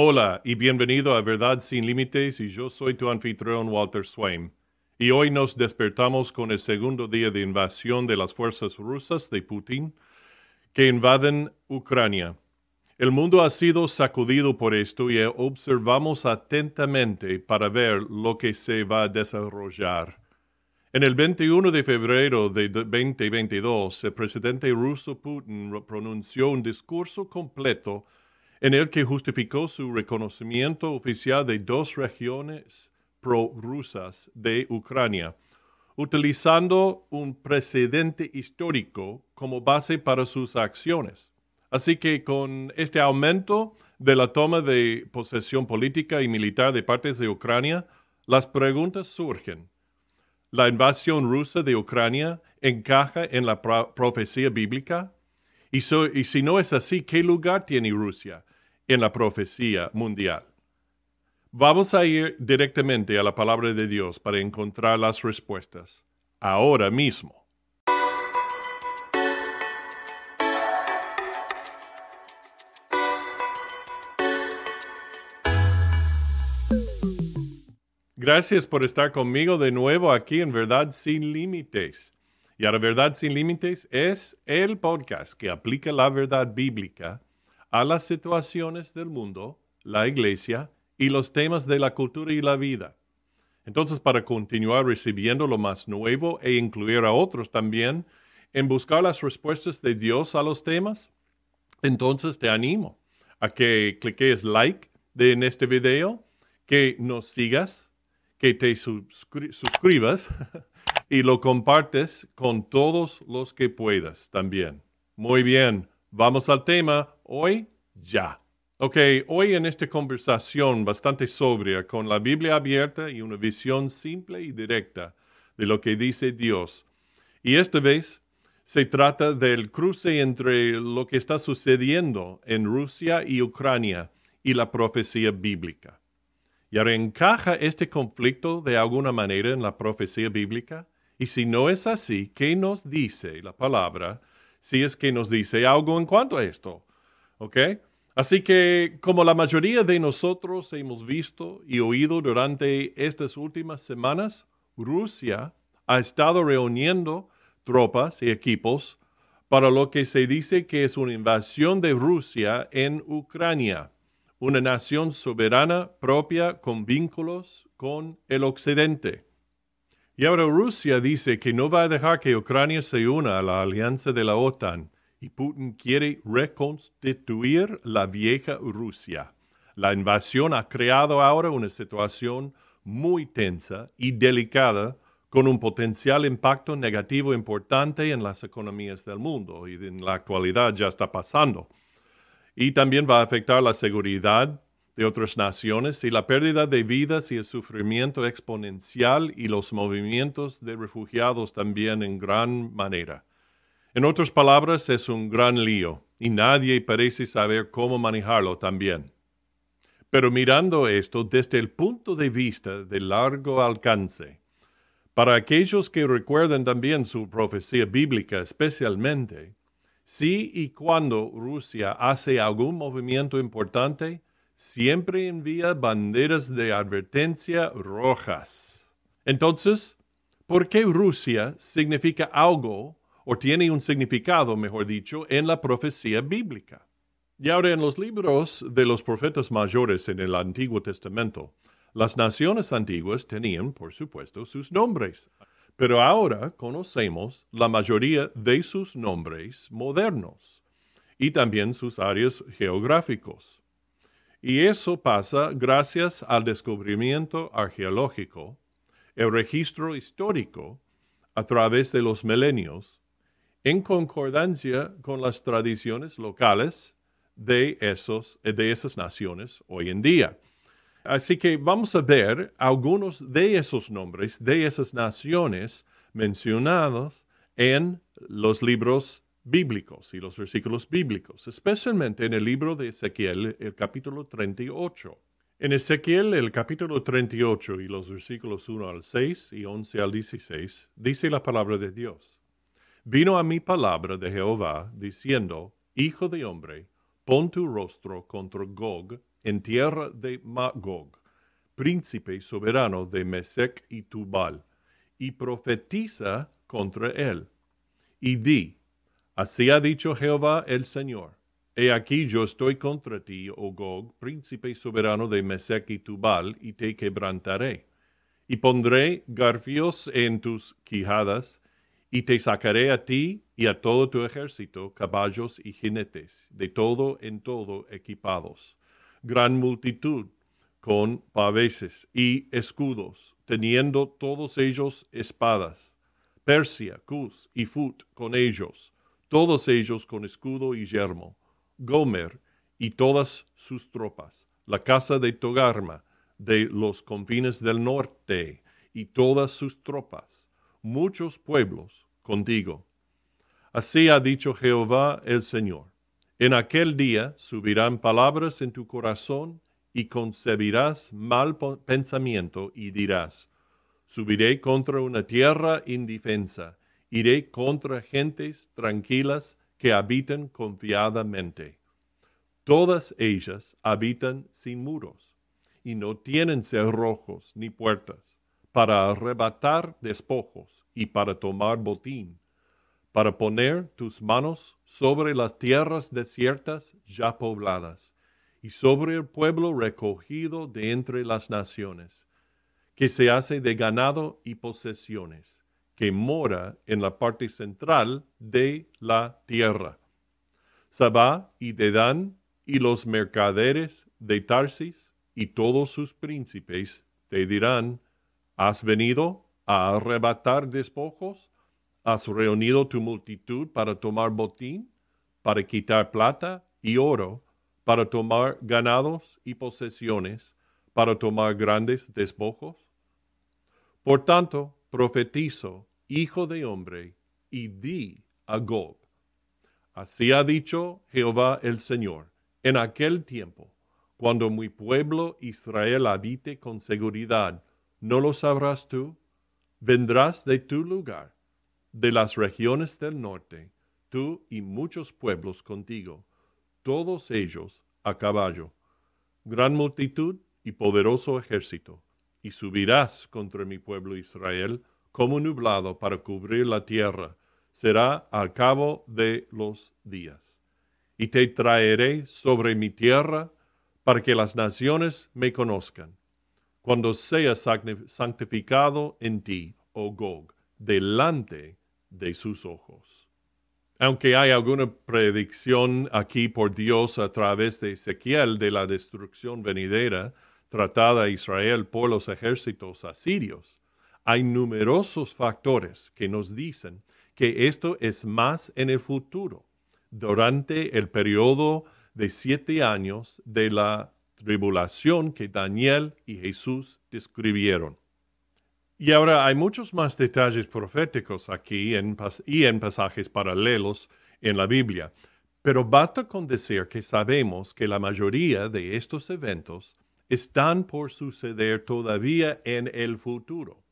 Hola y bienvenido a Verdad Sin Límites, y yo soy tu anfitrión Walter Swain. Y hoy nos despertamos con el segundo día de invasión de las fuerzas rusas de Putin que invaden Ucrania. El mundo ha sido sacudido por esto y observamos atentamente para ver lo que se va a desarrollar. En el 21 de febrero de 2022, el presidente ruso Putin pronunció un discurso completo en el que justificó su reconocimiento oficial de dos regiones prorrusas de Ucrania, utilizando un precedente histórico como base para sus acciones. Así que con este aumento de la toma de posesión política y militar de partes de Ucrania, las preguntas surgen. ¿La invasión rusa de Ucrania encaja en la profecía bíblica? Y si no es así, ¿qué lugar tiene Rusia en la profecía mundial? Vamos a ir directamente a la palabra de Dios para encontrar las respuestas, ahora mismo. Gracias por estar conmigo de nuevo aquí en Verdad Sin Límites. Y ahora Verdad Sin Límites es el podcast que aplica la verdad bíblica a las situaciones del mundo, la iglesia y los temas de la cultura y la vida. Entonces, para continuar recibiendo lo más nuevo e incluir a otros también en buscar las respuestas de Dios a los temas, entonces te animo a que cliques like en este video, que nos sigas, que te suscribas y lo compartes con todos los que puedas también. Muy bien, vamos al tema hoy ya. Ok, hoy en esta conversación bastante sobria, con la Biblia abierta y una visión simple y directa de lo que dice Dios. Y esta vez se trata del cruce entre lo que está sucediendo en Rusia y Ucrania y la profecía bíblica. ¿Y ahora encaja este conflicto de alguna manera en la profecía bíblica? Y si no es así, ¿qué nos dice la palabra? Si es que nos dice algo en cuanto a esto, ¿ok? Así que, como la mayoría de nosotros hemos visto y oído durante estas últimas semanas, Rusia ha estado reuniendo tropas y equipos para lo que se dice que es una invasión de Rusia en Ucrania, una nación soberana propia con vínculos con el occidente. Y ahora Rusia dice que no va a dejar que Ucrania se una a la alianza de la OTAN, y Putin quiere reconstituir la vieja Rusia. La invasión ha creado ahora una situación muy tensa y delicada, con un potencial impacto negativo importante en las economías del mundo, y en la actualidad ya está pasando. Y también va a afectar la seguridad de otras naciones y la pérdida de vidas y el sufrimiento exponencial y los movimientos de refugiados también en gran manera. En otras palabras, es un gran lío y nadie parece saber cómo manejarlo también. Pero mirando esto desde el punto de vista de largo alcance, para aquellos que recuerden también su profecía bíblica especialmente, si y cuando Rusia hace algún movimiento importante, siempre envía banderas de advertencia rojas. Entonces, ¿por qué Rusia significa algo, o tiene un significado, mejor dicho, en la profecía bíblica? Y ahora, en los libros de los profetas mayores en el Antiguo Testamento, las naciones antiguas tenían, por supuesto, sus nombres. Pero ahora conocemos la mayoría de sus nombres modernos y también sus áreas geográficas. Y eso pasa gracias al descubrimiento arqueológico, el registro histórico a través de los milenios, en concordancia con las tradiciones locales de esas naciones hoy en día. Así que vamos a ver algunos de esos nombres, de esas naciones mencionados en los libros bíblicos y los versículos bíblicos, especialmente en el libro de Ezequiel, el capítulo 38. En Ezequiel, el capítulo 38 y los versículos 1 al 6 y 11 al 16, dice la palabra de Dios. Vino a mí palabra de Jehová, diciendo, Hijo de hombre, pon tu rostro contra Gog, en tierra de Magog, príncipe soberano de Mesec y Tubal, y profetiza contra él. Y di, así ha dicho Jehová el Señor, he aquí yo estoy contra ti, oh Gog, príncipe soberano de Mesec y Tubal, y te quebrantaré. Y pondré garfios en tus quijadas, y te sacaré a ti y a todo tu ejército, caballos y jinetes, de todo en todo equipados. Gran multitud, con paveses y escudos, teniendo todos ellos espadas. Persia, Cus y Fut con ellos, todos ellos con escudo y yermo. Gomer y todas sus tropas, la casa de Togarma, de los confines del norte, y todas sus tropas, muchos pueblos contigo. Así ha dicho Jehová el Señor. En aquel día subirán palabras en tu corazón, y concebirás mal pensamiento, y dirás, subiré contra una tierra indefensa, iré contra gentes tranquilas que habitan confiadamente. Todas ellas habitan sin muros, y no tienen cerrojos ni puertas, para arrebatar despojos y para tomar botín, para poner tus manos sobre las tierras desiertas ya pobladas, y sobre el pueblo recogido de entre las naciones, que se hace de ganado y posesiones, que mora en la parte central de la tierra. Saba y Dedán y los mercaderes de Tarsis y todos sus príncipes te dirán, ¿has venido a arrebatar despojos? ¿Has reunido tu multitud para tomar botín, para quitar plata y oro, para tomar ganados y posesiones, para tomar grandes despojos? Por tanto, profetizo, hijo de hombre, y di a Gog, así ha dicho Jehová el Señor, en aquel tiempo, cuando mi pueblo Israel habite con seguridad, ¿no lo sabrás tú? Vendrás de tu lugar, de las regiones del norte, tú y muchos pueblos contigo, todos ellos a caballo, gran multitud y poderoso ejército, y subirás contra mi pueblo Israel como nublado para cubrir la tierra. Será al cabo de los días. Y te traeré sobre mi tierra para que las naciones me conozcan. Cuando sea santificado en ti, oh Gog, delante de sus ojos. Aunque hay alguna predicción aquí por Dios a través de Ezequiel de la destrucción venidera, tratada a Israel por los ejércitos asirios, hay numerosos factores que nos dicen que esto es más en el futuro, durante el periodo de 7 años de la tribulación que Daniel y Jesús describieron. Y ahora hay muchos más detalles proféticos aquí y en pasajes paralelos en la Biblia, pero basta con decir que sabemos que la mayoría de estos eventos están por suceder todavía en el futuro,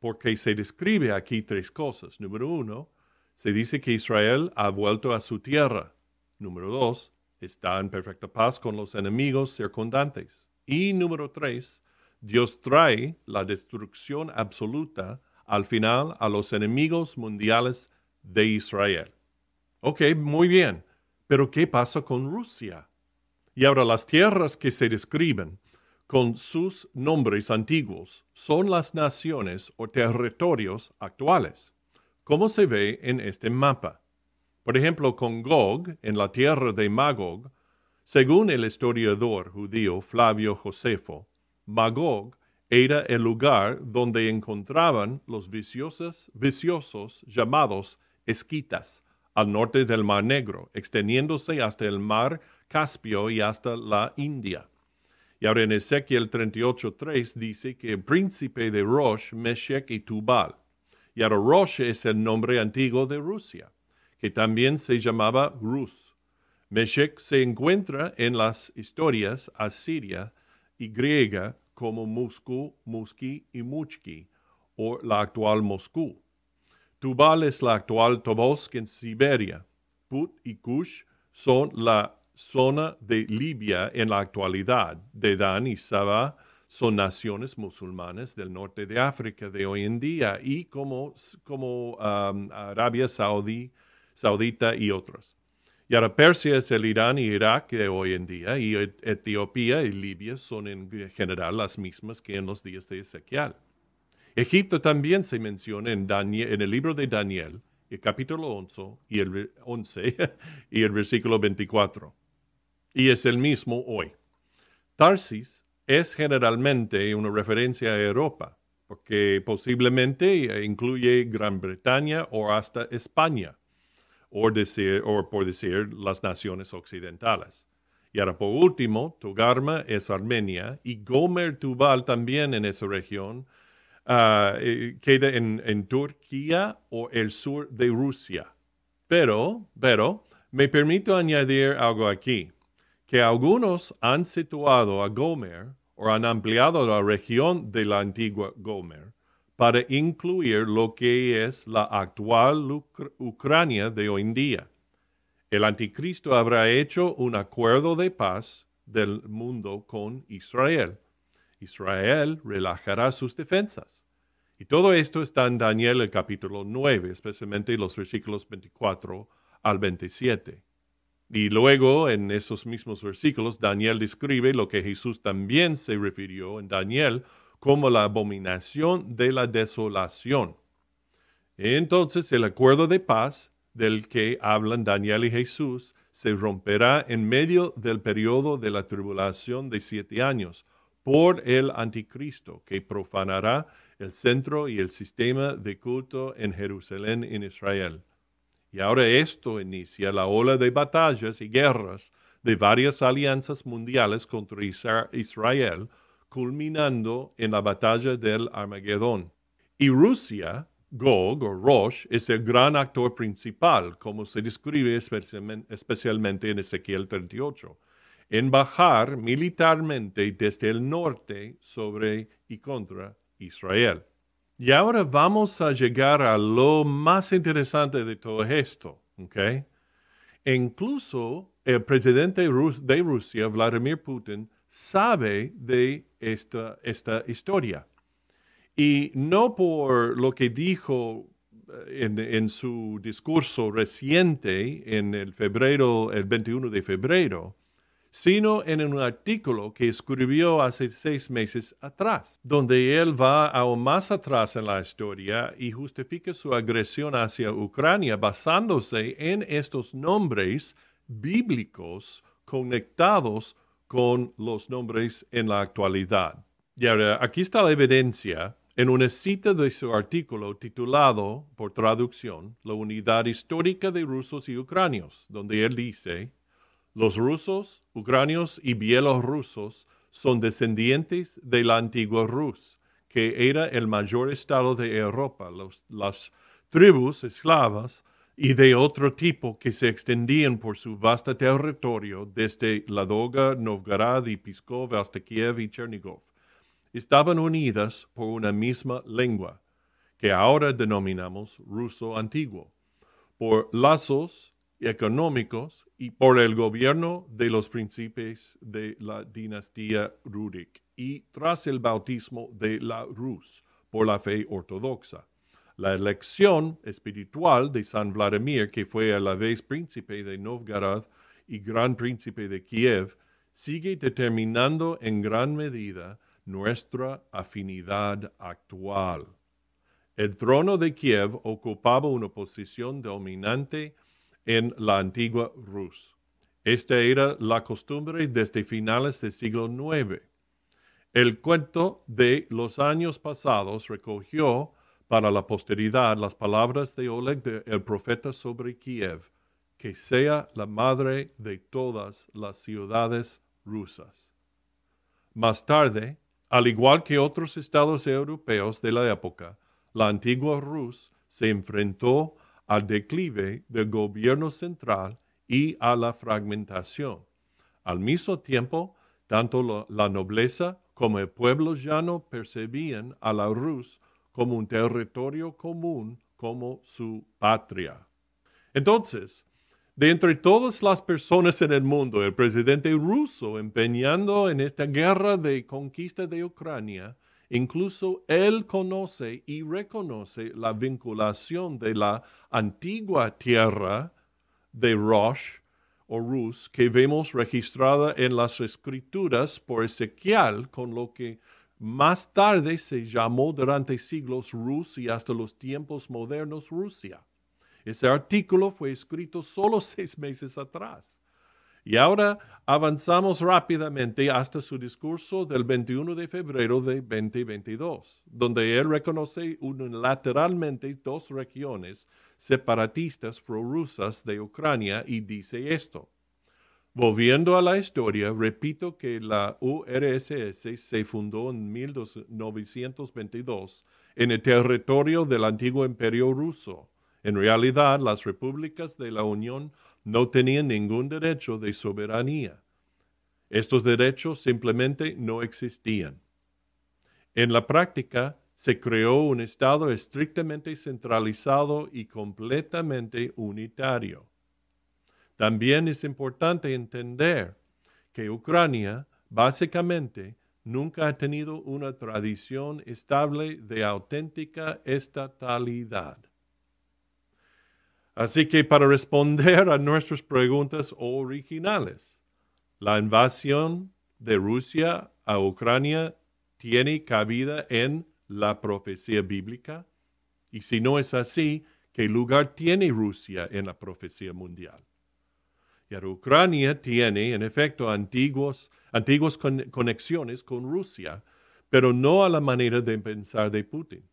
porque se describe aquí 3 cosas. Número 1, se dice que Israel ha vuelto a su tierra. Número 2, está en perfecta paz con los enemigos circundantes. Y número 3, Dios trae la destrucción absoluta al final a los enemigos mundiales de Israel. Ok, muy bien, pero ¿qué pasa con Rusia? Y ahora las tierras que se describen con sus nombres antiguos, son las naciones o territorios actuales, como se ve en este mapa. Por ejemplo, con Gog, en la tierra de Magog, según el historiador judío Flavio Josefo, Magog era el lugar donde encontraban los viciosos llamados esquitas, al norte del Mar Negro, extendiéndose hasta el Mar Caspio y hasta la India. Y ahora en Ezequiel 38:3 dice que el príncipe de Rosh, Meshech y Tubal. Y ahora Rosh es el nombre antiguo de Rusia, que también se llamaba Rus. Meshech se encuentra en las historias asiria y griega como Moscú, Muski y Muchki, o la actual Moscú. Tubal es la actual Tobolsk en Siberia. Put y Kush son la zona de Libia en la actualidad. Dedán y Saba son naciones musulmanes del norte de África de hoy en día, y como Arabia Saudita y otros. Y ahora Persia es el Irán y Irak de hoy en día, y Etiopía y Libia son en general las mismas que en los días de Ezequiel. Egipto también se menciona en el libro de Daniel, el capítulo 11 y el versículo 24. Y es el mismo hoy. Tarsis es generalmente una referencia a Europa, porque posiblemente incluye Gran Bretaña o hasta España, o por decir las naciones occidentales. Y ahora por último, Togarma es Armenia, y Gomer, Tubal también en esa región, queda en Turquía o el sur de Rusia. Pero me permito añadir algo aquí, que algunos han situado a Gomer o han ampliado la región de la antigua Gomer para incluir lo que es la actual Ucrania de hoy en día. El anticristo habrá hecho un acuerdo de paz del mundo con Israel. Israel relajará sus defensas. Y todo esto está en Daniel, el capítulo 9, especialmente los versículos 24 al 27. Y luego, en esos mismos versículos, Daniel describe lo que Jesús también se refirió en Daniel como la abominación de la desolación. Entonces, el acuerdo de paz del que hablan Daniel y Jesús se romperá en medio del periodo de la tribulación de 7 años, por el anticristo, que profanará el centro y el sistema de culto en Jerusalén, en Israel. Y ahora esto inicia la ola de batallas y guerras de varias alianzas mundiales contra Israel, culminando en la batalla del Armagedón. Y Rusia, Gog o Rosh, es el gran actor principal, como se describe especialmente en Ezequiel 38. En bajar militarmente desde el norte sobre y contra Israel. Y ahora vamos a llegar a lo más interesante de todo esto, ¿ok? Incluso el presidente de Rusia, Vladimir Putin, sabe de esta historia. Y no por lo que dijo en su discurso reciente en el 21 de febrero, sino en un artículo que escribió hace 6 meses atrás, donde él va aún más atrás en la historia y justifica su agresión hacia Ucrania basándose en estos nombres bíblicos conectados con los nombres en la actualidad. Y ahora, aquí está la evidencia en una cita de su artículo titulado, por traducción, La unidad histórica de rusos y ucranios, donde él dice: los rusos, ucranios y bielorrusos son descendientes de la antigua Rus, que era el mayor estado de Europa, las tribus esclavas y de otro tipo que se extendían por su vasto territorio desde Ladoga, Novgorod y Pskov hasta Kiev y Chernigov. Estaban unidas por una misma lengua, que ahora denominamos ruso antiguo, por lazos económicos y por el gobierno de los príncipes de la dinastía Rurik y tras el bautismo de la Rus por la fe ortodoxa. La elección espiritual de San Vladimir, que fue a la vez príncipe de Novgorod y gran príncipe de Kiev, sigue determinando en gran medida nuestra afinidad actual. El trono de Kiev ocupaba una posición dominante en la antigua Rus. Esta era la costumbre desde finales del siglo IX. El cuento de los años pasados recogió para la posteridad las palabras de Oleg, el profeta sobre Kiev, que sea la madre de todas las ciudades rusas. Más tarde, al igual que otros estados europeos de la época, la antigua Rus se enfrentó al declive del gobierno central y a la fragmentación. Al mismo tiempo, tanto la nobleza como el pueblo llano percibían a la Rus como un territorio común, como su patria. Entonces, de entre todas las personas en el mundo, el presidente ruso empeñando en esta guerra de conquista de Ucrania, incluso él conoce y reconoce la vinculación de la antigua tierra de Rosh o Rus que vemos registrada en las escrituras por Ezequiel, con lo que más tarde se llamó durante siglos Rus y hasta los tiempos modernos Rusia. Ese artículo fue escrito solo 6 meses atrás. Y ahora avanzamos rápidamente hasta su discurso del 21 de febrero de 2022, donde él reconoce unilateralmente 2 regiones separatistas prorrusas de Ucrania y dice esto. Volviendo a la historia, repito que la URSS se fundó en 1922 en el territorio del antiguo Imperio Ruso. En realidad, las repúblicas de la Unión no tenían ningún derecho de soberanía. Estos derechos simplemente no existían. En la práctica, se creó un Estado estrictamente centralizado y completamente unitario. También es importante entender que Ucrania, básicamente, nunca ha tenido una tradición estable de auténtica estatalidad. Así que para responder a nuestras preguntas originales, ¿la invasión de Rusia a Ucrania tiene cabida en la profecía bíblica? Y si no es así, ¿qué lugar tiene Rusia en la profecía mundial? Y Ucrania tiene, en efecto, antiguas conexiones con Rusia, pero no a la manera de pensar de Putin.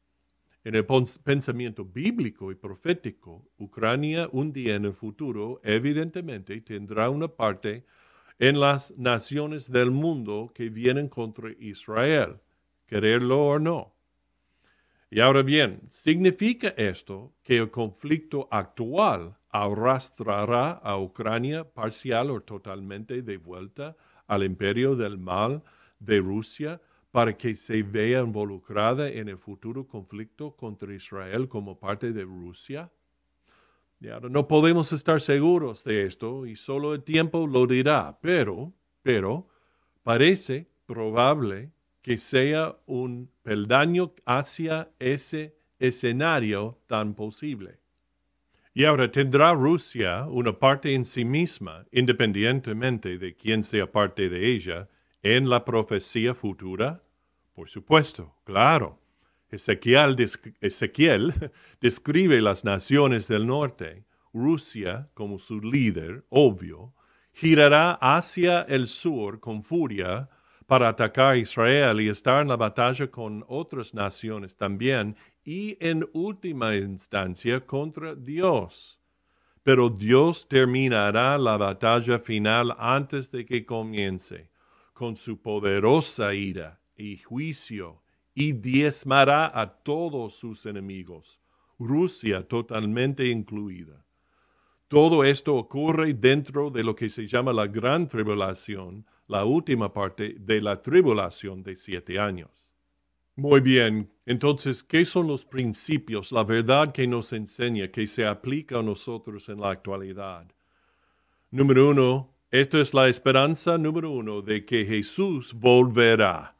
En el pensamiento bíblico y profético, Ucrania un día en el futuro evidentemente tendrá una parte en las naciones del mundo que vienen contra Israel, quererlo o no. Y ahora bien, ¿significa esto que el conflicto actual arrastrará a Ucrania parcial o totalmente de vuelta al imperio del mal de Rusia, para que se vea involucrada en el futuro conflicto contra Israel como parte de Rusia? Y ahora no podemos estar seguros de esto y solo el tiempo lo dirá, pero parece probable que sea un peldaño hacia ese escenario tan posible. Y ahora, ¿tendrá Rusia una parte en sí misma, independientemente de quién sea parte de ella, en la profecía futura? Por supuesto, claro. Ezequiel describe las naciones del norte. Rusia, como su líder, obvio, girará hacia el sur con furia para atacar a Israel y estar en la batalla con otras naciones también, y en última instancia contra Dios. Pero Dios terminará la batalla final antes de que comience, con su poderosa ira y juicio, y diezmará a todos sus enemigos, Rusia totalmente incluida. Todo esto ocurre dentro de lo que se llama la Gran Tribulación, la última parte de la tribulación de 7 años. Muy bien, entonces, ¿qué son los principios, la verdad que nos enseña, que se aplica a nosotros en la actualidad? Número 1, esta es la esperanza número 1 de que Jesús volverá.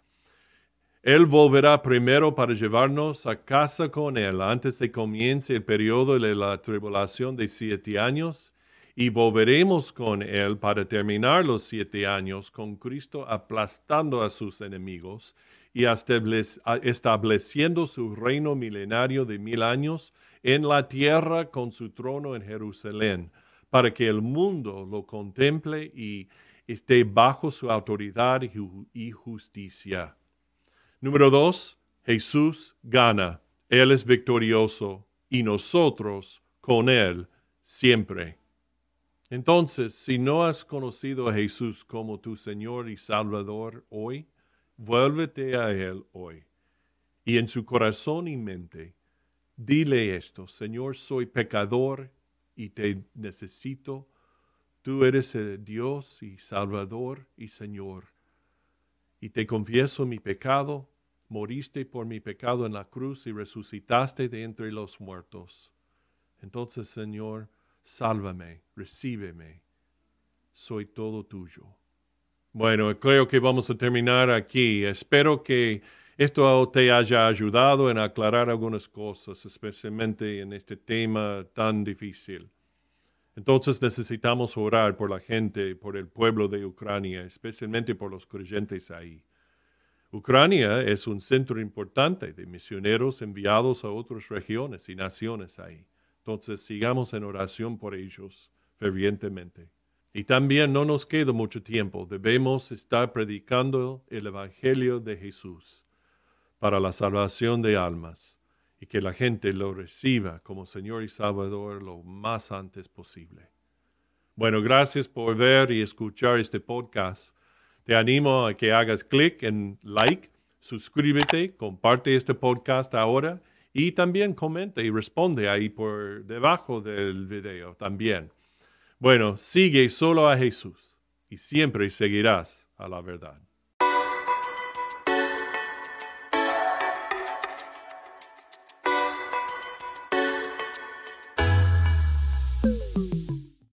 Él volverá primero para llevarnos a casa con Él antes de que comience el periodo de la tribulación de 7 años, y volveremos con Él para terminar los 7 años con Cristo aplastando a sus enemigos y estableciendo su reino milenario de 1000 años en la tierra con su trono en Jerusalén, para que el mundo lo contemple y esté bajo su autoridad y justicia. Número 2, Jesús gana. Él es victorioso y nosotros con Él siempre. Entonces, si no has conocido a Jesús como tu Señor y Salvador hoy, vuélvete a Él hoy. Y en su corazón y mente, dile esto: Señor, soy pecador y te necesito. Tú eres el Dios y Salvador y Señor. Y te confieso mi pecado. Moriste por mi pecado en la cruz y resucitaste de entre los muertos. Entonces, Señor, sálvame, recíbeme, soy todo tuyo. Bueno, creo que vamos a terminar aquí. Espero que esto te haya ayudado en aclarar algunas cosas, especialmente en este tema tan difícil. Entonces necesitamos orar por la gente, por el pueblo de Ucrania, especialmente por los creyentes ahí. Ucrania es un centro importante de misioneros enviados a otras regiones y naciones ahí. Entonces sigamos en oración por ellos fervientemente. Y también no nos queda mucho tiempo. Debemos estar predicando el Evangelio de Jesús para la salvación de almas y que la gente lo reciba como Señor y Salvador lo más antes posible. Bueno, gracias por ver y escuchar este podcast. Te animo a que hagas clic en like, suscríbete, comparte este podcast ahora y también comenta y responde ahí por debajo del video también. Bueno, sigue solo a Jesús y siempre seguirás a la verdad.